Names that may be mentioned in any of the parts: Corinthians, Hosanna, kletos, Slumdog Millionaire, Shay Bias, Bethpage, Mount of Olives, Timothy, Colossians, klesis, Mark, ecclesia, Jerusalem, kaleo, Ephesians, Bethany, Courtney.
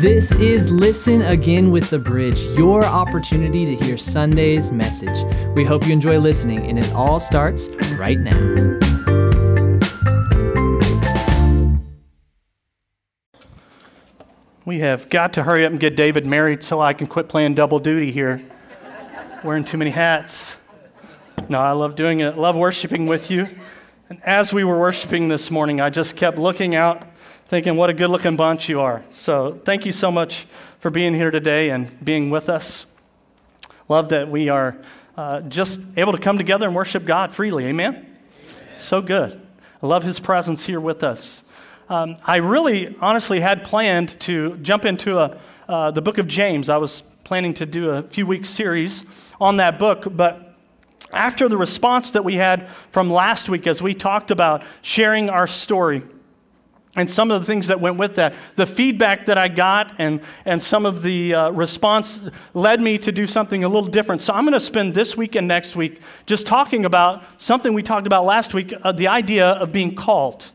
This is Listen Again with The Bridge, your opportunity to hear Sunday's message. We hope you enjoy listening, and it all starts right now. We have got to hurry up and get David married so I can quit playing double duty here. Wearing too many hats. No, I love doing it. I love worshiping with you. And as we were worshiping this morning, I just kept looking out, thinking what a good-looking bunch you are. So thank you so much for being here today and being with us. Love that we are just able to come together and worship God freely. Amen? Amen. So good. I love His presence here with us. I really, honestly, had planned to jump into the book of James. I was planning to do a few-week series on that book, but after the response that we had from last week as we talked about sharing our story and some of the things that went with that, the feedback that I got and some of the response led me to do something a little different. So I'm going to spend this week and next week just talking about something we talked about last week, the idea of being called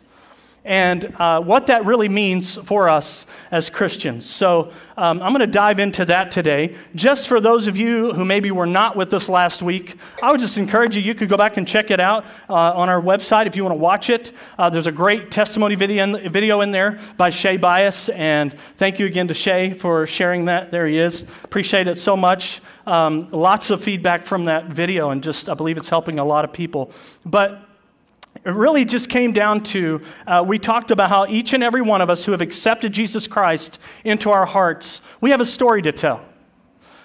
and what that really means for us as Christians. So I'm going to dive into that today. Just for those of you who maybe were not with us last week, I would just encourage you, you could go back and check it out on our website if you want to watch it. There's a great testimony video in there by Shay Bias, and thank you again to Shay for sharing that. There he is. Appreciate it so much. Lots of feedback from that video, and just I believe it's helping a lot of people. But it really just came down to, we talked about how each and every one of us who have accepted Jesus Christ into our hearts, we have a story to tell.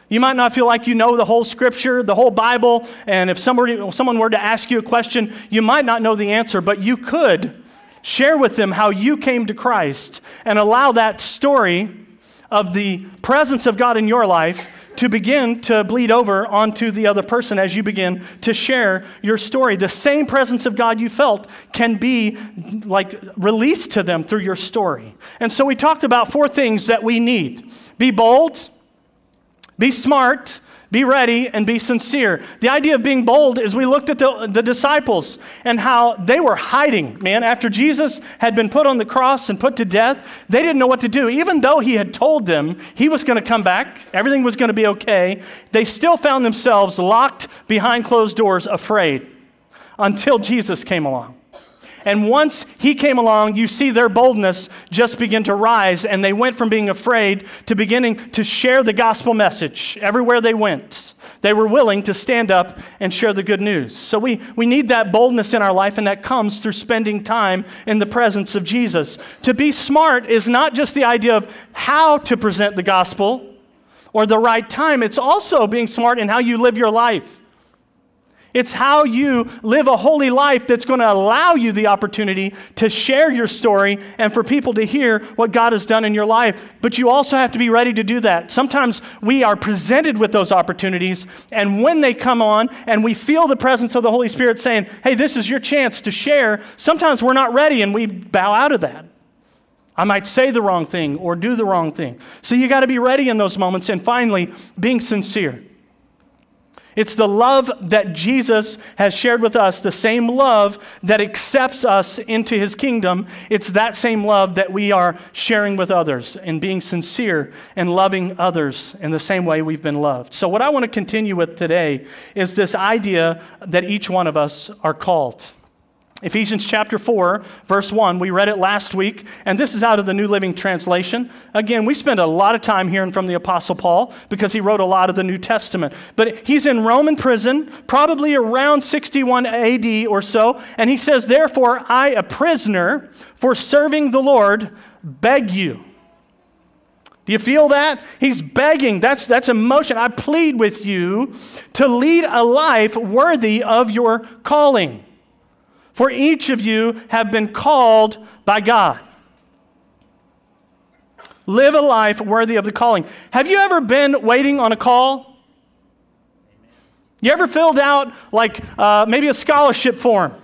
You might not feel like you know the whole Scripture, the whole Bible, and if someone were to ask you a question, you might not know the answer, but you could share with them how you came to Christ and allow that story of the presence of God in your life to begin to bleed over onto the other person as you begin to share your story. The same presence of God you felt can be like released to them through your story. And so we talked about four things that we need. Be bold, be smart, be ready, and be sincere. The idea of being bold is we looked at the disciples and how they were hiding, man. After Jesus had been put on the cross and put to death, they didn't know what to do. Even though He had told them He was going to come back, everything was going to be okay, they still found themselves locked behind closed doors, afraid, until Jesus came along. And once He came along, you see their boldness just begin to rise, and they went from being afraid to beginning to share the gospel message. Everywhere they went, they were willing to stand up and share the good news. So we need that boldness in our life, and that comes through spending time in the presence of Jesus. To be smart is not just the idea of how to present the gospel or the right time. It's also being smart in how you live your life. It's how you live a holy life that's going to allow you the opportunity to share your story and for people to hear what God has done in your life. But you also have to be ready to do that. Sometimes we are presented with those opportunities, and when they come on and we feel the presence of the Holy Spirit saying, hey, this is your chance to share, sometimes we're not ready and we bow out of that. I might say the wrong thing or do the wrong thing. So you got to be ready in those moments. And finally, being sincere. It's the love that Jesus has shared with us, the same love that accepts us into His kingdom. It's that same love that we are sharing with others and being sincere and loving others in the same way we've been loved. So what I want to continue with today is this idea that each one of us are called. Ephesians chapter 4, verse 1, we read it last week, and this is out of the New Living Translation. Again, we spend a lot of time hearing from the Apostle Paul because he wrote a lot of the New Testament. But he's in Roman prison, probably around 61 AD or so, and he says, therefore, I, a prisoner for serving the Lord, beg you. Do you feel that? He's begging. That's emotion. I plead with you to lead a life worthy of your calling. For each of you have been called by God. Live a life worthy of the calling. Have you ever been waiting on a call? You ever filled out like maybe a scholarship form?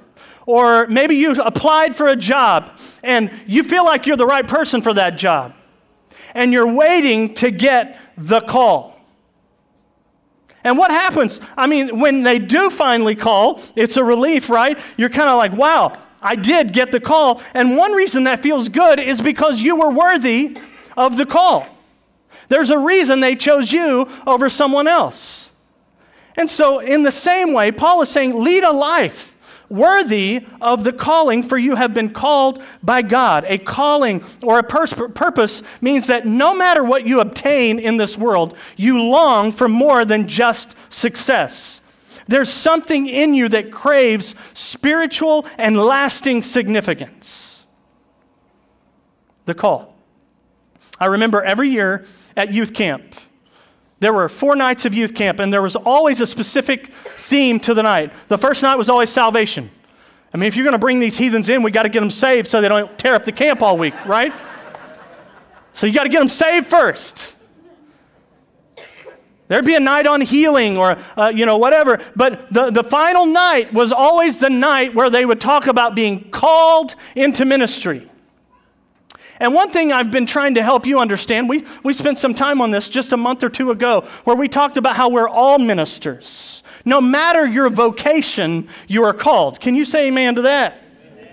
Or maybe you applied for a job and you feel like you're the right person for that job. And you're waiting to get the call. And what happens? I mean, when they do finally call, it's a relief, right? You're kind of like, wow, I did get the call. And one reason that feels good is because you were worthy of the call. There's a reason they chose you over someone else. And so in the same way, Paul is saying, lead a life worthy of the calling, for you have been called by God. A calling or a purpose means that no matter what you obtain in this world, you long for more than just success. There's something in you that craves spiritual and lasting significance. The call. I remember every year at youth camp, there were 4 nights of youth camp, and there was always a specific theme to the night. The first night was always salvation. I mean, if you're going to bring these heathens in, we got to get them saved so they don't tear up the camp all week, right? So you got to get them saved first. There'd be a night on healing or, whatever. But the final night was always the night where they would talk about being called into ministry. And one thing I've been trying to help you understand, we spent some time on this just a month or two ago, where we talked about how we're all ministers. No matter your vocation, you are called. Can you say amen to that? Amen.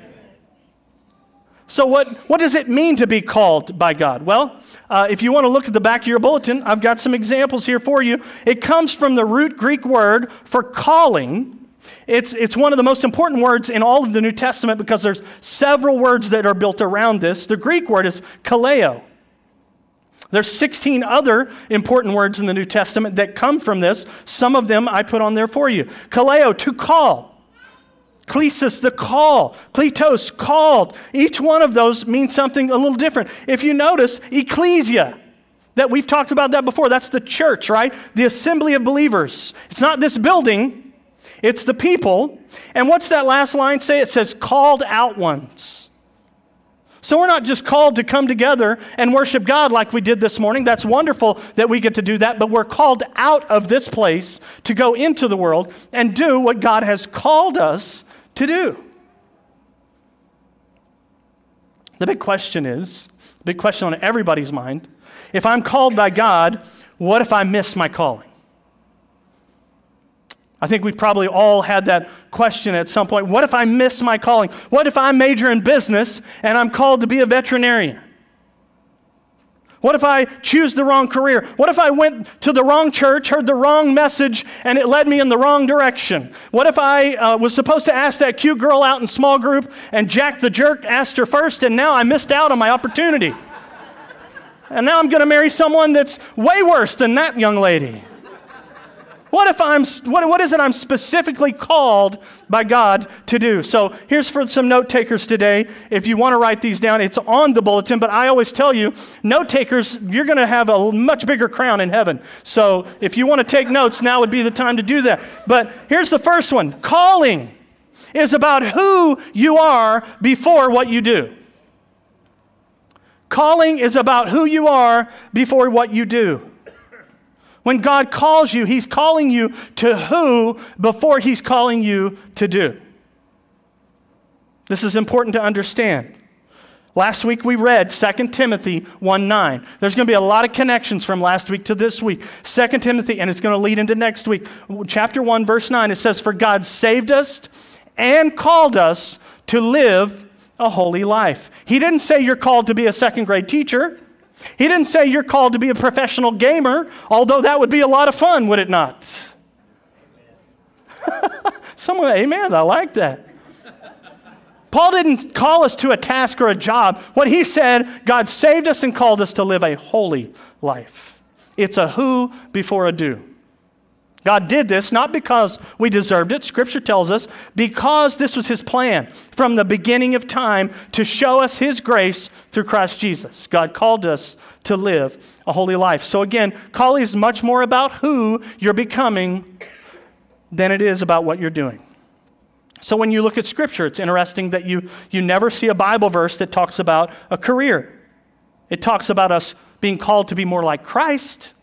So what does it mean to be called by God? Well, if you want to look at the back of your bulletin, I've got some examples here for you. It comes from the root Greek word for calling. It's one of the most important words in all of the New Testament because there's several words that are built around this. The Greek word is kaleo. There's 16 other important words in the New Testament that come from this. Some of them I put on there for you. Kaleo, to call. Klesis, the call. Kletos, called. Each one of those means something a little different. If you notice, ecclesia. That we've talked about that before. That's the church, right? The assembly of believers. It's not this building. It's the people. And what's that last line say? It says, called out ones. So we're not just called to come together and worship God like we did this morning. That's wonderful that we get to do that, but we're called out of this place to go into the world and do what God has called us to do. The big question is, the big question on everybody's mind, if I'm called by God, what if I miss my calling? I think we've probably all had that question at some point. What if I miss my calling? What if I major in business and I'm called to be a veterinarian? What if I choose the wrong career? What if I went to the wrong church, heard the wrong message, and it led me in the wrong direction? What if I was supposed to ask that cute girl out in small group and Jack the Jerk asked her first, and now I missed out on my opportunity? And now I'm going to marry someone that's way worse than that young lady. What is it I'm specifically called by God to do? So here's for some note takers today. If you want to write these down, it's on the bulletin, but I always tell you, note takers, you're going to have a much bigger crown in heaven. So if you want to take notes, now would be the time to do that. But here's the first one. Calling is about who you are before what you do. Calling is about who you are before what you do. When God calls you, He's calling you to who before He's calling you to do. This is important to understand. Last week we read 2 Timothy 1:9. There's going to be a lot of connections from last week to this week. 2 Timothy, and it's going to lead into next week. Chapter 1, verse 9, it says, "For God saved us and called us to live a holy life." He didn't say you're called to be a second grade teacher. He didn't say you're called to be a professional gamer, although that would be a lot of fun, would it not? Someone, amen, I like that. Paul didn't call us to a task or a job. What he said, God saved us and called us to live a holy life. It's a who before a do. God did this not because we deserved it. Scripture tells us because this was His plan from the beginning of time to show us His grace through Christ Jesus. God called us to live a holy life. So again, calling is much more about who you're becoming than it is about what you're doing. So when you look at Scripture, it's interesting that you never see a Bible verse that talks about a career. It talks about us being called to be more like Christ.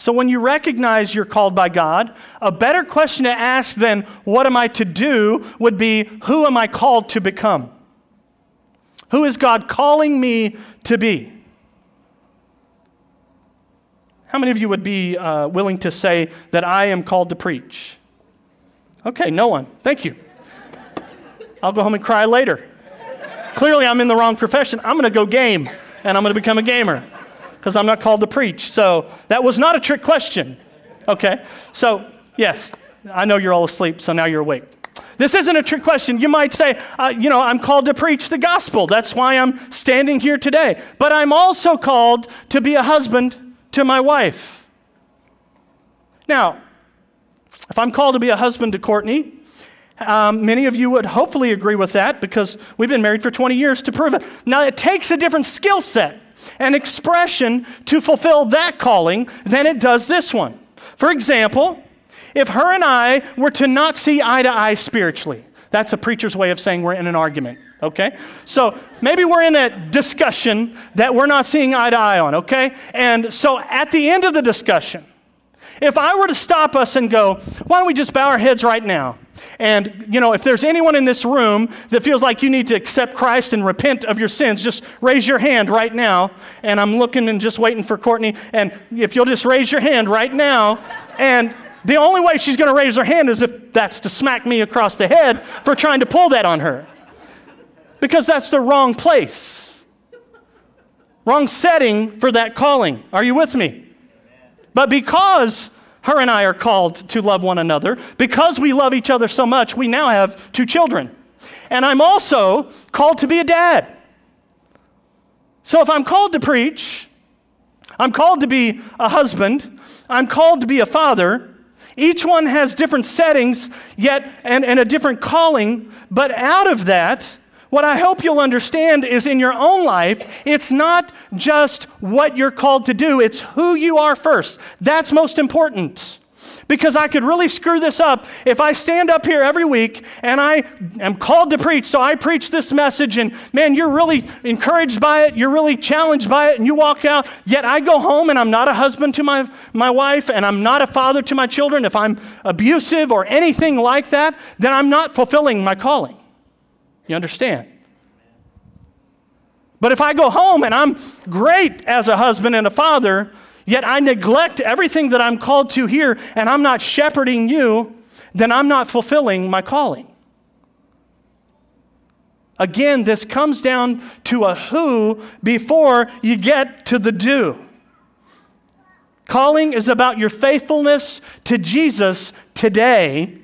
So when you recognize you're called by God, a better question to ask than what am I to do would be, who am I called to become? Who is God calling me to be? How many of you would be willing to say that I am called to preach? Okay, no one. Thank you. I'll go home and cry later. Clearly I'm in the wrong profession. I'm going to go game. and I'm going to become a gamer because I'm not called to preach. So that was not a trick question. Okay. So yes, I know you're all asleep, so now you're awake. This isn't a trick question. You might say, I'm called to preach the gospel. That's why I'm standing here today. But I'm also called to be a husband to my wife. Now, if I'm called to be a husband to Courtney, many of you would hopefully agree with that because we've been married for 20 years to prove it. Now, it takes a different skill set and expression to fulfill that calling than it does this one. For example, if her and I were to not see eye to eye spiritually, that's a preacher's way of saying we're in an argument, okay? So maybe we're in a discussion that we're not seeing eye to eye on, okay? And so at the end of the discussion, if I were to stop us and go, why don't we just bow our heads right now? And, if there's anyone in this room that feels like you need to accept Christ and repent of your sins, just raise your hand right now. And I'm looking and just waiting for Courtney. And if you'll just raise your hand right now. And the only way she's going to raise her hand is if that's to smack me across the head for trying to pull that on her. Because that's the wrong place. Wrong setting for that calling. Are you with me? But because her and I are called to love one another, because we love each other so much, we now have 2 children. And I'm also called to be a dad. So if I'm called to preach, I'm called to be a husband, I'm called to be a father, each one has different settings yet and a different calling, but out of that, what I hope you'll understand is in your own life, it's not just what you're called to do, it's who you are first. That's most important. Because I could really screw this up if I stand up here every week and I am called to preach, so I preach this message and man, you're really encouraged by it, you're really challenged by it, and you walk out, yet I go home and I'm not a husband to my wife and I'm not a father to my children. If I'm abusive or anything like that, then I'm not fulfilling my calling. You understand? But if I go home and I'm great as a husband and a father, yet I neglect everything that I'm called to here and I'm not shepherding you, then I'm not fulfilling my calling. Again, this comes down to a who before you get to the do. Calling is about your faithfulness to Jesus today.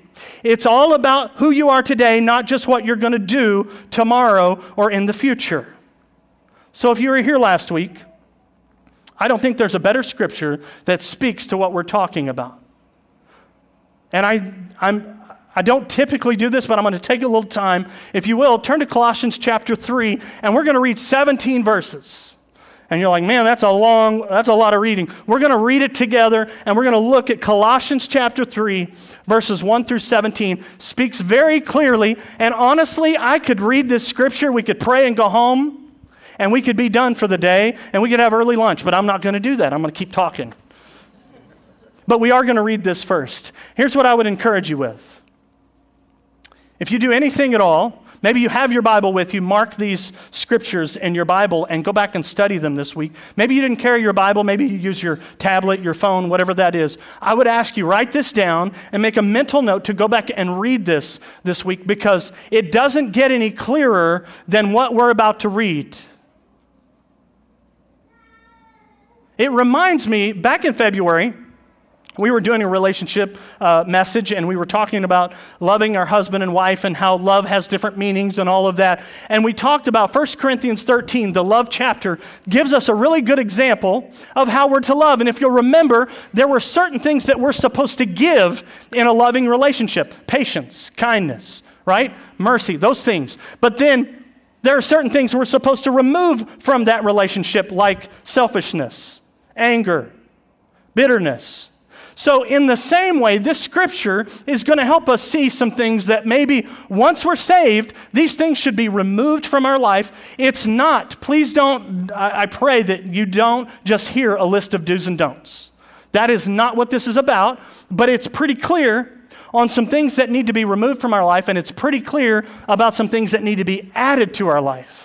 It's all about who you are today, not just what you're going to do tomorrow or in the future. So if you were here last week, I don't think there's a better scripture that speaks to what we're talking about. And I don't typically do this, but I'm going to take a little time. If you will, turn to Colossians chapter 3, and we're going to read 17 verses. And you're like, man, that's a lot of reading. We're going to read it together, and we're going to look at Colossians chapter 3, verses 1 through 17. Speaks very clearly, and honestly, I could read this scripture. We could pray and go home, and we could be done for the day, and we could have early lunch, but I'm not going to do that. I'm going to keep talking. But we are going to read this first. Here's what I would encourage you with. If you do anything at all, maybe you have your Bible with you, mark these scriptures in your Bible and go back and study them this week. Maybe you didn't carry your Bible, maybe you use your tablet, your phone, whatever that is. I would ask you, write this down and make a mental note to go back and read this week because it doesn't get any clearer than what we're about to read. It reminds me, back in February, we were doing a relationship message, and we were talking about loving our husband and wife and how love has different meanings and all of that. And we talked about 1 Corinthians 13, the love chapter, gives us a really good example of how we're to love. And if you'll remember, there were certain things that we're supposed to give in a loving relationship. Patience, kindness, right? Mercy, those things. But then there are certain things we're supposed to remove from that relationship, like selfishness, anger, bitterness. So in the same way, this scripture is going to help us see some things that maybe once we're saved, these things should be removed from our life. It's not, please don't, I pray that you don't just hear a list of do's and don'ts. That is not what this is about, but it's pretty clear on some things that need to be removed from our life, and it's pretty clear about some things that need to be added to our life.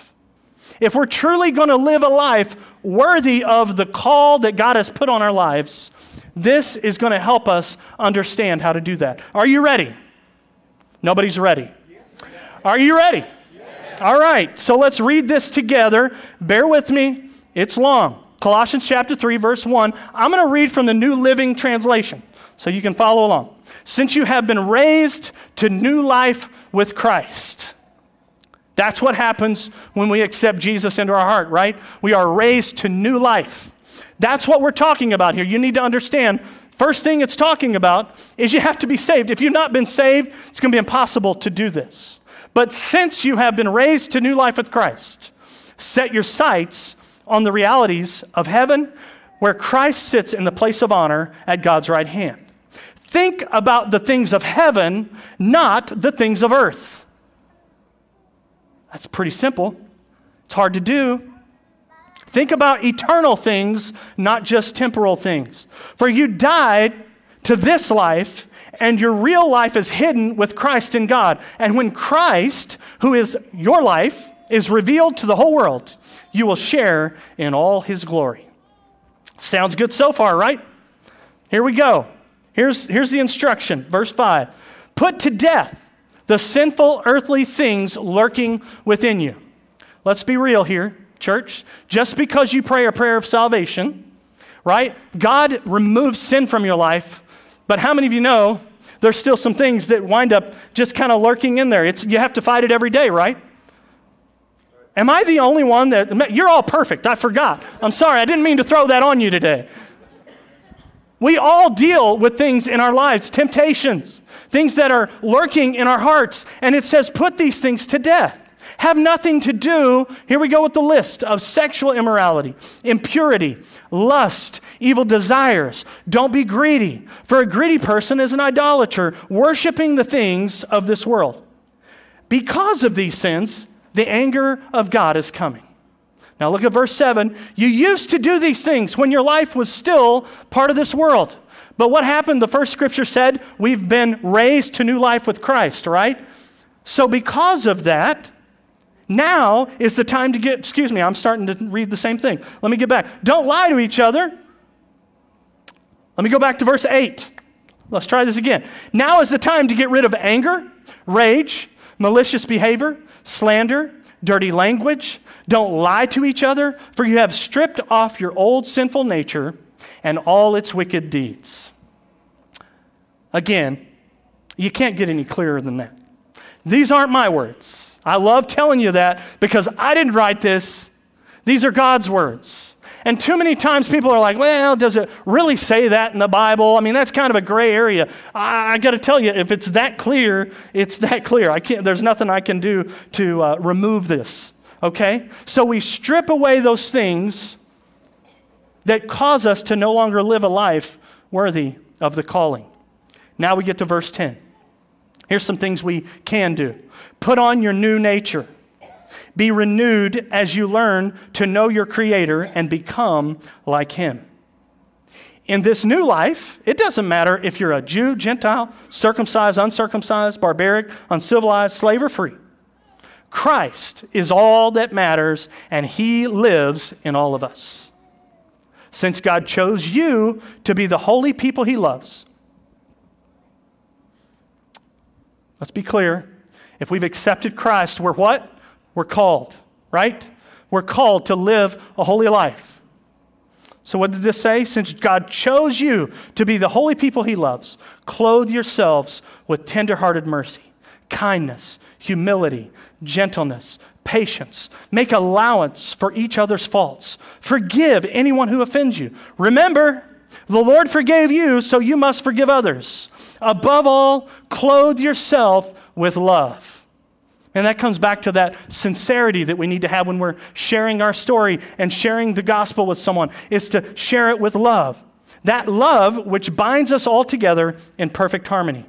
If we're truly going to live a life worthy of the call that God has put on our lives, this is going to help us understand how to do that. Are you ready? Nobody's ready. Are you ready? All right, so let's read this together. Bear with me. It's long. Colossians chapter 3, verse 1. I'm going to read from the New Living Translation so you can follow along. Since you have been raised to new life with Christ. That's what happens when we accept Jesus into our heart, right? We are raised to new life. That's what we're talking about here. You need to understand, first thing it's talking about is you have to be saved. If you've not been saved, it's going to be impossible to do this. But since you have been raised to new life with Christ, set your sights on the realities of heaven, where Christ sits in the place of honor at God's right hand. Think about the things of heaven, not the things of earth. That's pretty simple. It's hard to do. Think about eternal things, not just temporal things. For you died to this life, and your real life is hidden with Christ in God. And when Christ, who is your life, is revealed to the whole world, you will share in all his glory. Sounds good so far, right? Here we go. Here's the instruction, verse 5. Put to death the sinful earthly things lurking within you. Let's be real here. Church, just because you pray a prayer of salvation, right? God removes sin from your life, but how many of you know there's still some things that wind up just kind of lurking in there? You have to fight it every day, right? Am I the only one that, you're all perfect, I forgot. I'm sorry, I didn't mean to throw that on you today. We all deal with things in our lives, temptations, things that are lurking in our hearts, and it says put these things to death. Have nothing to do, here we go with the list of sexual immorality, impurity, lust, evil desires. Don't be greedy, for a greedy person is an idolater, worshiping the things of this world. Because of these sins, the anger of God is coming. Now look at verse 7. You used to do these things when your life was still part of this world. But what happened? The first scripture said, we've been raised to new life with Christ, right? So because of that, now is the time to get, excuse me, I'm starting to read the same thing. Let me get back. Don't lie to each other. Let me go back to verse 8. Let's try this again. Now is the time to get rid of anger, rage, malicious behavior, slander, dirty language. Don't lie to each other, for you have stripped off your old sinful nature and all its wicked deeds. Again, you can't get any clearer than that. These aren't my words. I love telling you that because I didn't write this. These are God's words. And too many times people are like, well, does it really say that in the Bible? I mean, that's kind of a gray area. I got to tell you, if it's that clear, it's that clear. There's nothing I can do to remove this, okay? So we strip away those things that cause us to no longer live a life worthy of the calling. Now we get to verse 10. Here's some things we can do. Put on your new nature. Be renewed as you learn to know your Creator and become like Him. In this new life, it doesn't matter if you're a Jew, Gentile, circumcised, uncircumcised, barbaric, uncivilized, slave or free. Christ is all that matters, and He lives in all of us. Since God chose you to be the holy people He loves, let's be clear. If we've accepted Christ, we're what? We're called, right? We're called to live a holy life. So what did this say? Since God chose you to be the holy people He loves, clothe yourselves with tender-hearted mercy, kindness, humility, gentleness, patience. Make allowance for each other's faults. Forgive anyone who offends you. Remember, the Lord forgave you, so you must forgive others. Above all, clothe yourself with love. And that comes back to that sincerity that we need to have when we're sharing our story and sharing the gospel with someone, is to share it with love. That love which binds us all together in perfect harmony.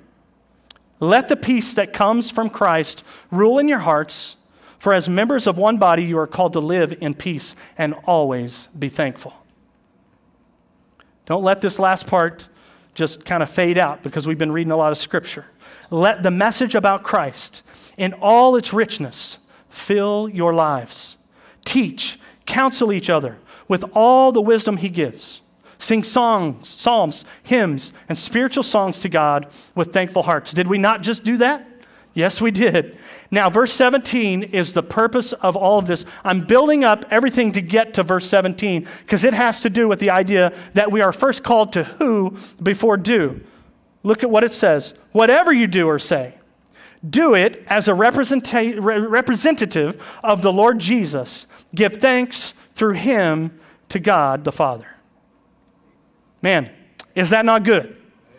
Let the peace that comes from Christ rule in your hearts, for as members of one body you are called to live in peace and always be thankful. Don't let this last part just kind of fade out because we've been reading a lot of scripture. Let the message about Christ in all its richness fill your lives. Teach, counsel each other with all the wisdom He gives. Sing songs, psalms, hymns, and spiritual songs to God with thankful hearts. Did we not just do that? Yes, we did. Now, verse 17 is the purpose of all of this. I'm building up everything to get to verse 17 because it has to do with the idea that we are first called to who before do. Look at what it says. Whatever you do or say, do it as a representative of the Lord Jesus. Give thanks through him to God the Father. Man, is that not good?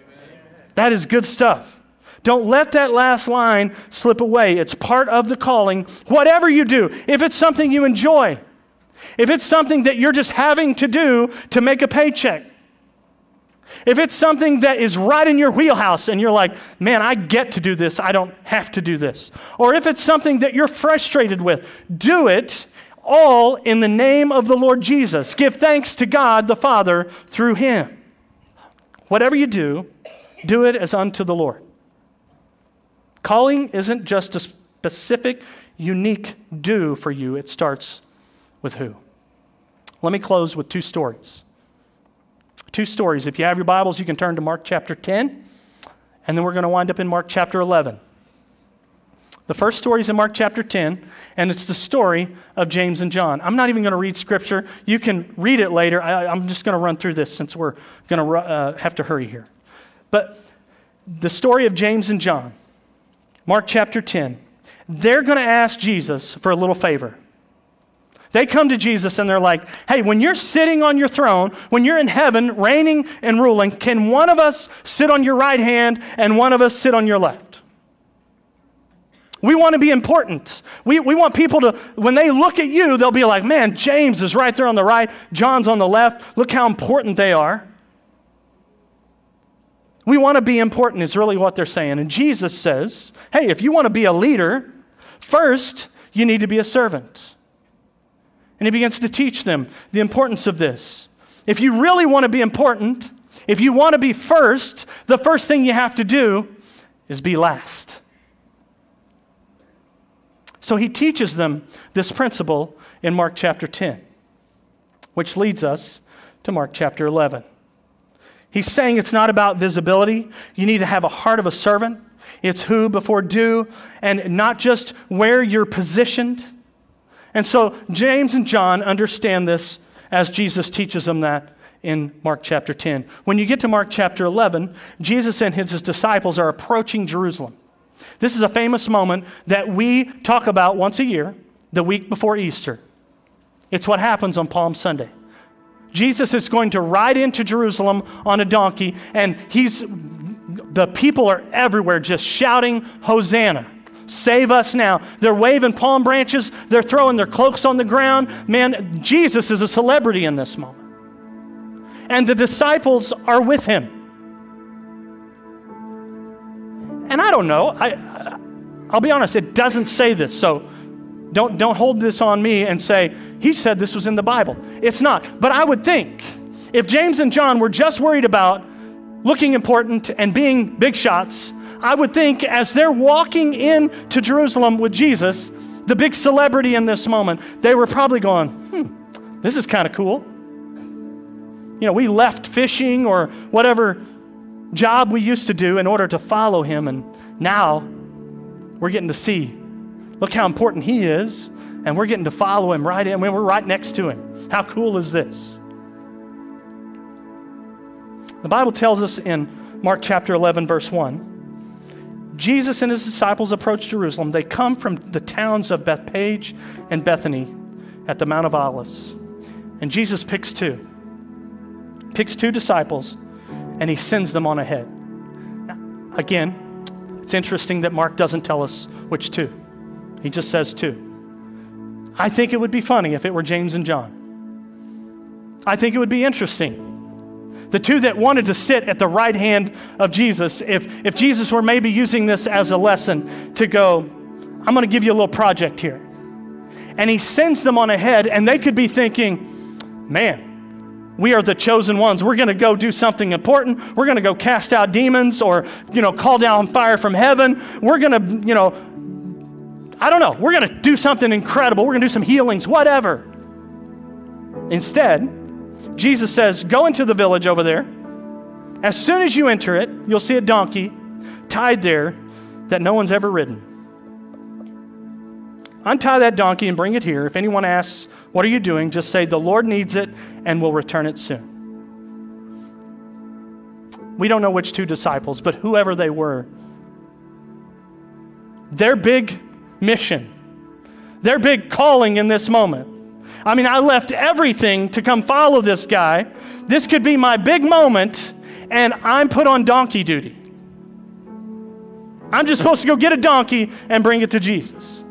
Amen. That is good stuff. Don't let that last line slip away. It's part of the calling. Whatever you do, if it's something you enjoy, if it's something that you're just having to do to make a paycheck, if it's something that is right in your wheelhouse and you're like, man, I get to do this, I don't have to do this. Or if it's something that you're frustrated with, do it all in the name of the Lord Jesus. Give thanks to God the Father through him. Whatever you do, do it as unto the Lord. Calling isn't just a specific, unique do for you. It starts with who. Let me close with two stories. Two stories. If you have your Bibles, you can turn to Mark chapter 10, and then we're going to wind up in Mark chapter 11. The first story is in Mark chapter 10, and it's the story of James and John. I'm not even going to read scripture. You can read it later. I'm just going to run through this since we're going to have to hurry here. But the story of James and John, Mark chapter 10, they're going to ask Jesus for a little favor. They come to Jesus and they're like, hey, when you're sitting on your throne, when you're in heaven, reigning and ruling, can one of us sit on your right hand and one of us sit on your left? We want to be important. We want people to, when they look at you, they'll be like, man, James is right there on the right, John's on the left. Look how important they are. We want to be important is really what they're saying. And Jesus says, hey, if you want to be a leader, first you need to be a servant. And he begins to teach them the importance of this. If you really want to be important, if you want to be first, the first thing you have to do is be last. So he teaches them this principle in Mark chapter 10, which leads us to Mark chapter 11. He's saying it's not about visibility. You need to have a heart of a servant. It's who before do, and not just where you're positioned. And so James and John understand this as Jesus teaches them that in Mark chapter 10. When you get to Mark chapter 11, Jesus and his disciples are approaching Jerusalem. This is a famous moment that we talk about once a year, the week before Easter. It's what happens on Palm Sunday. Jesus is going to ride into Jerusalem on a donkey, and the people are everywhere just shouting, Hosanna, save us now. They're waving palm branches. They're throwing their cloaks on the ground. Man, Jesus is a celebrity in this moment. And the disciples are with him. And I don't know, I'll be honest, it doesn't say this, so don't hold this on me and say, he said this was in the Bible. It's not. But I would think if James and John were just worried about looking important and being big shots, I would think as they're walking into Jerusalem with Jesus, the big celebrity in this moment, they were probably going, this is kind of cool. You know, we left fishing or whatever job we used to do in order to follow him, and now we're getting to see. Look how important he is, and we're getting to follow him right in. We're right next to him. How cool is this? The Bible tells us in Mark chapter 11, verse 1, Jesus and his disciples approached Jerusalem. They come from the towns of Bethpage and Bethany at the Mount of Olives. And Jesus picks two disciples, and he sends them on ahead. Now, again, it's interesting that Mark doesn't tell us which two. He just says two. I think it would be funny if it were James and John. I think it would be interesting. The two that wanted to sit at the right hand of Jesus, if Jesus were maybe using this as a lesson to go, I'm going to give you a little project here. And he sends them on ahead, and they could be thinking, man, we are the chosen ones. We're going to go do something important. We're going to go cast out demons or, call down fire from heaven. We're going to, I don't know. We're going to do something incredible. We're going to do some healings, whatever. Instead, Jesus says, go into the village over there. As soon as you enter it, you'll see a donkey tied there that no one's ever ridden. Untie that donkey and bring it here. If anyone asks, what are you doing? Just say, the Lord needs it and will return it soon. We don't know which two disciples, but whoever they were, their big mission, their big calling in this moment. I mean, I left everything to come follow this guy. This could be my big moment, and I'm put on donkey duty. I'm just supposed to go get a donkey and bring it to Jesus.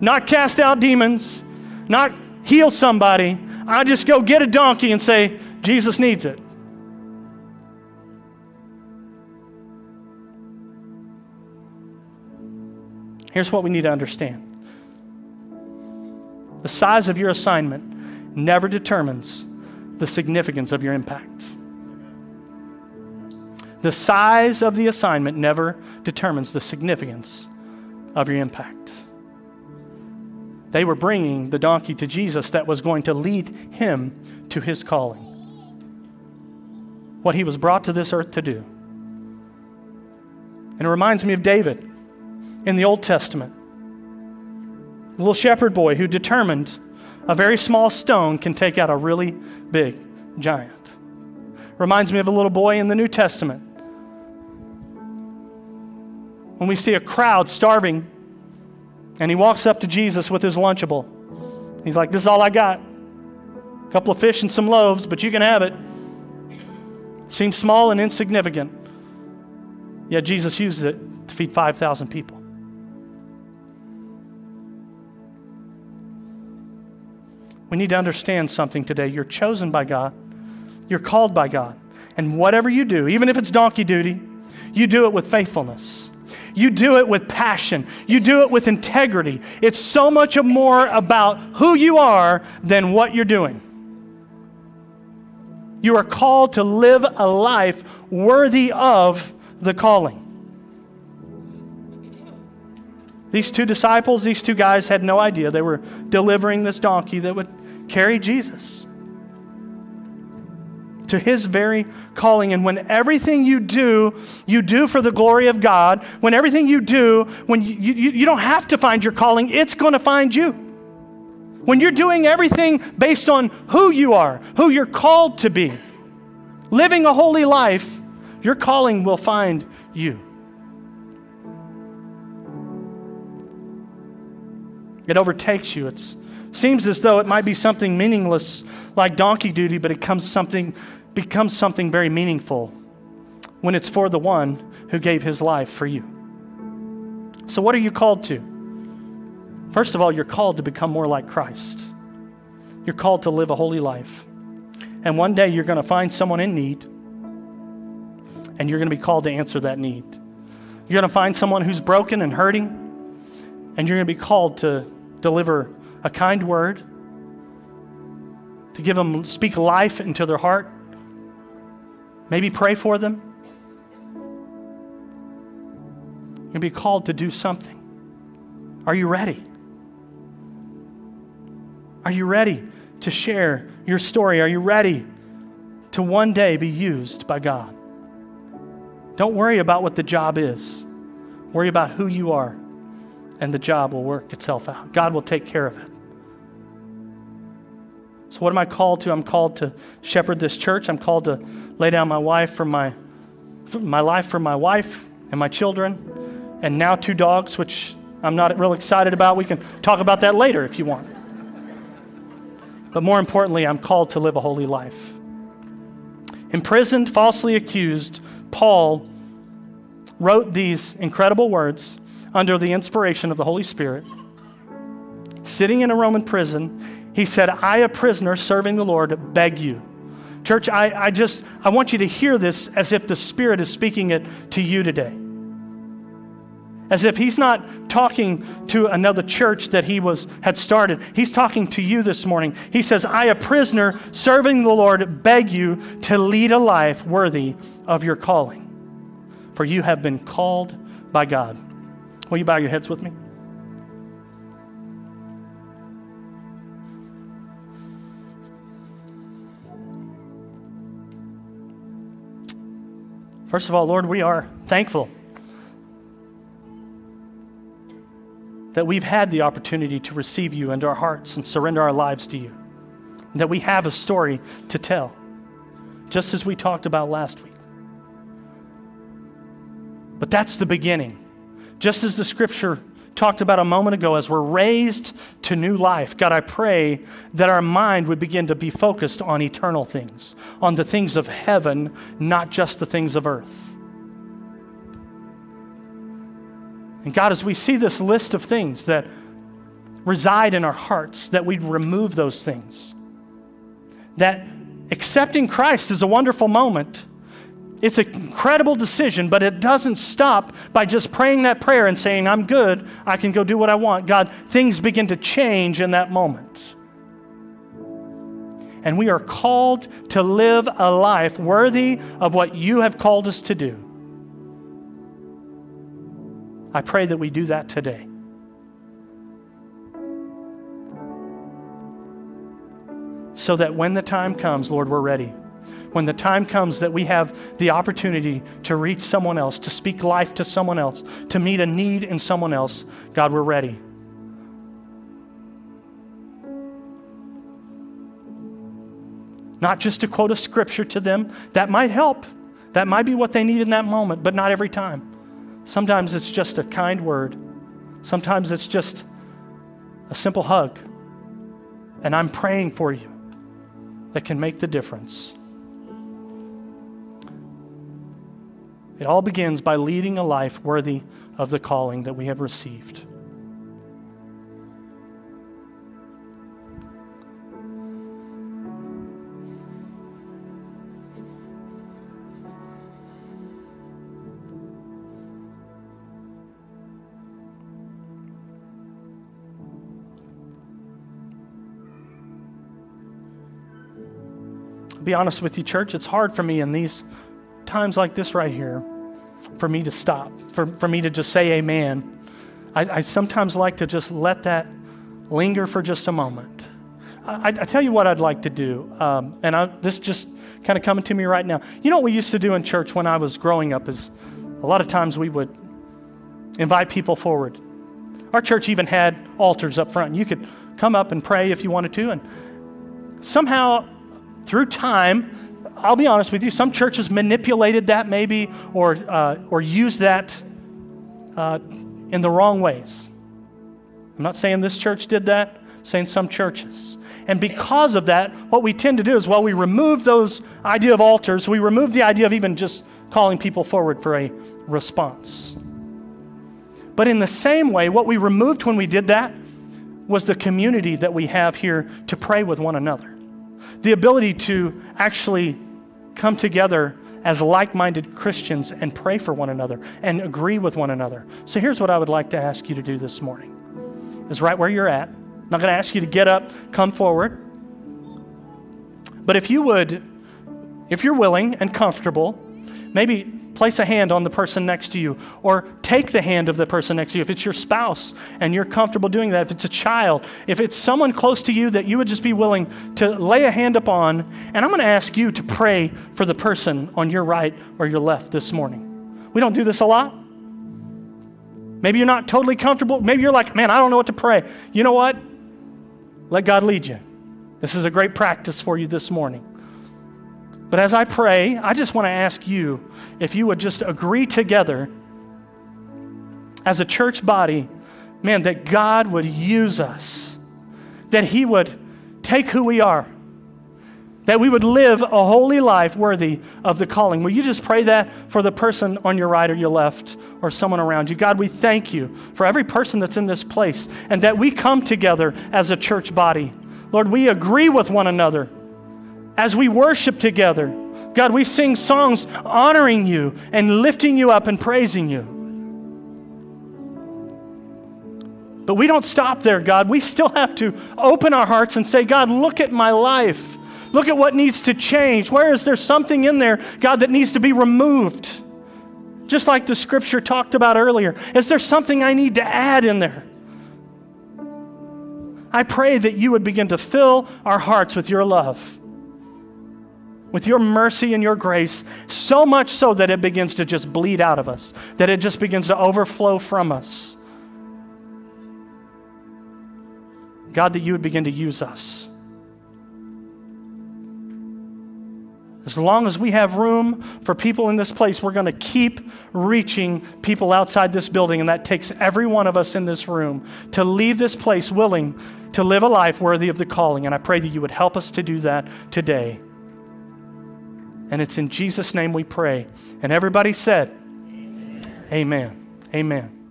Not cast out demons, not heal somebody. I just go get a donkey and say, Jesus needs it. Here's what we need to understand. The size of your assignment never determines the significance of your impact. The size of the assignment never determines the significance of your impact. They were bringing the donkey to Jesus that was going to lead him to his calling. What he was brought to this earth to do. And it reminds me of David in the Old Testament. The little shepherd boy who determined a very small stone can take out a really big giant. Reminds me of a little boy in the New Testament. When we see a crowd starving and he walks up to Jesus with his Lunchable. He's like, this is all I got. A couple of fish and some loaves, but you can have it. Seems small and insignificant. Yet Jesus uses it to feed 5,000 people. We need to understand something today. You're chosen by God. You're called by God. And whatever you do, even if it's donkey duty, you do it with faithfulness. You do it with passion. You do it with integrity. It's so much more about who you are than what you're doing. You are called to live a life worthy of the calling. These two disciples, these two guys had no idea they were delivering this donkey that would carry Jesus to his very calling. And when everything you do for the glory of God. When everything you do, when you don't have to find your calling, it's going to find you. When you're doing everything based on who you are, who you're called to be, living a holy life, your calling will find you. It overtakes you. It seems as though it might be something meaningless like donkey duty, but it becomes something very meaningful when it's for the one who gave his life for you. So what are you called to? First of all, you're called to become more like Christ. You're called to live a holy life. And one day you're going to find someone in need, and you're going to be called to answer that need. You're going to find someone who's broken and hurting, and you're going to be called to deliver a kind word, to give them, speak life into their heart, maybe pray for them. You're going to be called to do something. Are you ready? Are you ready to share your story? Are you ready to one day be used by God? Don't worry about what the job is. Worry about who you are. And the job will work itself out. God will take care of it. So what am I called to? I'm called to shepherd this church. I'm called to lay down my life for my wife and my children, and now two dogs, which I'm not real excited about. We can talk about that later if you want. But more importantly, I'm called to live a holy life. Imprisoned, falsely accused, Paul wrote these incredible words under the inspiration of the Holy Spirit. Sitting in a Roman prison, he said, I, a prisoner serving the Lord, beg you. Church, I want you to hear this as if the Spirit is speaking it to you today. As if he's not talking to another church that he had started. He's talking to you this morning. He says, I, a prisoner serving the Lord, beg you to lead a life worthy of your calling. For you have been called by God. Will you bow your heads with me? First of all, Lord, we are thankful that we've had the opportunity to receive you into our hearts and surrender our lives to you, and that we have a story to tell, just as we talked about last week. But that's the beginning. Just as the scripture talked about a moment ago, as we're raised to new life, God, I pray that our mind would begin to be focused on eternal things, on the things of heaven, not just the things of earth. And God, as we see this list of things that reside in our hearts, that we'd remove those things. That accepting Christ is a wonderful moment. It's an incredible decision, but it doesn't stop by just praying that prayer and saying, I'm good, I can go do what I want. God, things begin to change in that moment. And we are called to live a life worthy of what you have called us to do. I pray that we do that today. So that when the time comes, Lord, we're ready. When the time comes that we have the opportunity to reach someone else, to speak life to someone else, to meet a need in someone else, God, we're ready. Not just to quote a scripture to them. That might help. That might be what they need in that moment, but not every time. Sometimes it's just a kind word. Sometimes it's just a simple hug. And I'm praying for you that can make the difference. It all begins by leading a life worthy of the calling that we have received. Be honest with you, church, it's hard for me in these times like this right here for me to stop, for me to just say amen. I sometimes like to just let that linger for just a moment. I tell you what I'd like to do, this just kind of coming to me right now. You know what we used to do in church when I was growing up is a lot of times we would invite people forward. Our church even had altars up front. You could come up and pray if you wanted to, and somehow through time, I'll be honest with you, some churches manipulated that maybe or used that in the wrong ways. I'm not saying this church did that, I'm saying some churches. And because of that, what we tend to do is while we remove those idea of altars, we remove the idea of even just calling people forward for a response. But in the same way, what we removed when we did that was the community that we have here to pray with one another. The ability to actually come together as like-minded Christians and pray for one another and agree with one another. So here's what I would like to ask you to do this morning, is right where you're at. I'm not going to ask you to get up, come forward. But if you're willing and comfortable, maybe place a hand on the person next to you or take the hand of the person next to you. If it's your spouse and you're comfortable doing that, if it's a child, if it's someone close to you that you would just be willing to lay a hand upon, and I'm going to ask you to pray for the person on your right or your left this morning. We don't do this a lot. Maybe you're not totally comfortable. Maybe you're like, man, I don't know what to pray. You know what? Let God lead you. This is a great practice for you this morning. But as I pray, I just want to ask you if you would just agree together as a church body, man, that God would use us, that He would take who we are, that we would live a holy life worthy of the calling. Will you just pray that for the person on your right or your left or someone around you? God, we thank you for every person that's in this place and that we come together as a church body. Lord, we agree with one another. As we worship together, God, we sing songs honoring you and lifting you up and praising you. But we don't stop there, God. We still have to open our hearts and say, God, look at my life. Look at what needs to change. Where is there something in there, God, that needs to be removed? Just like the scripture talked about earlier. Is there something I need to add in there? I pray that you would begin to fill our hearts with your love, with your mercy and your grace, so much so that it begins to just bleed out of us, that it just begins to overflow from us. God, that you would begin to use us. As long as we have room for people in this place, we're going to keep reaching people outside this building, and that takes every one of us in this room to leave this place willing to live a life worthy of the calling. And I pray that you would help us to do that today. And it's in Jesus' name we pray. And everybody said, amen. Amen. Amen.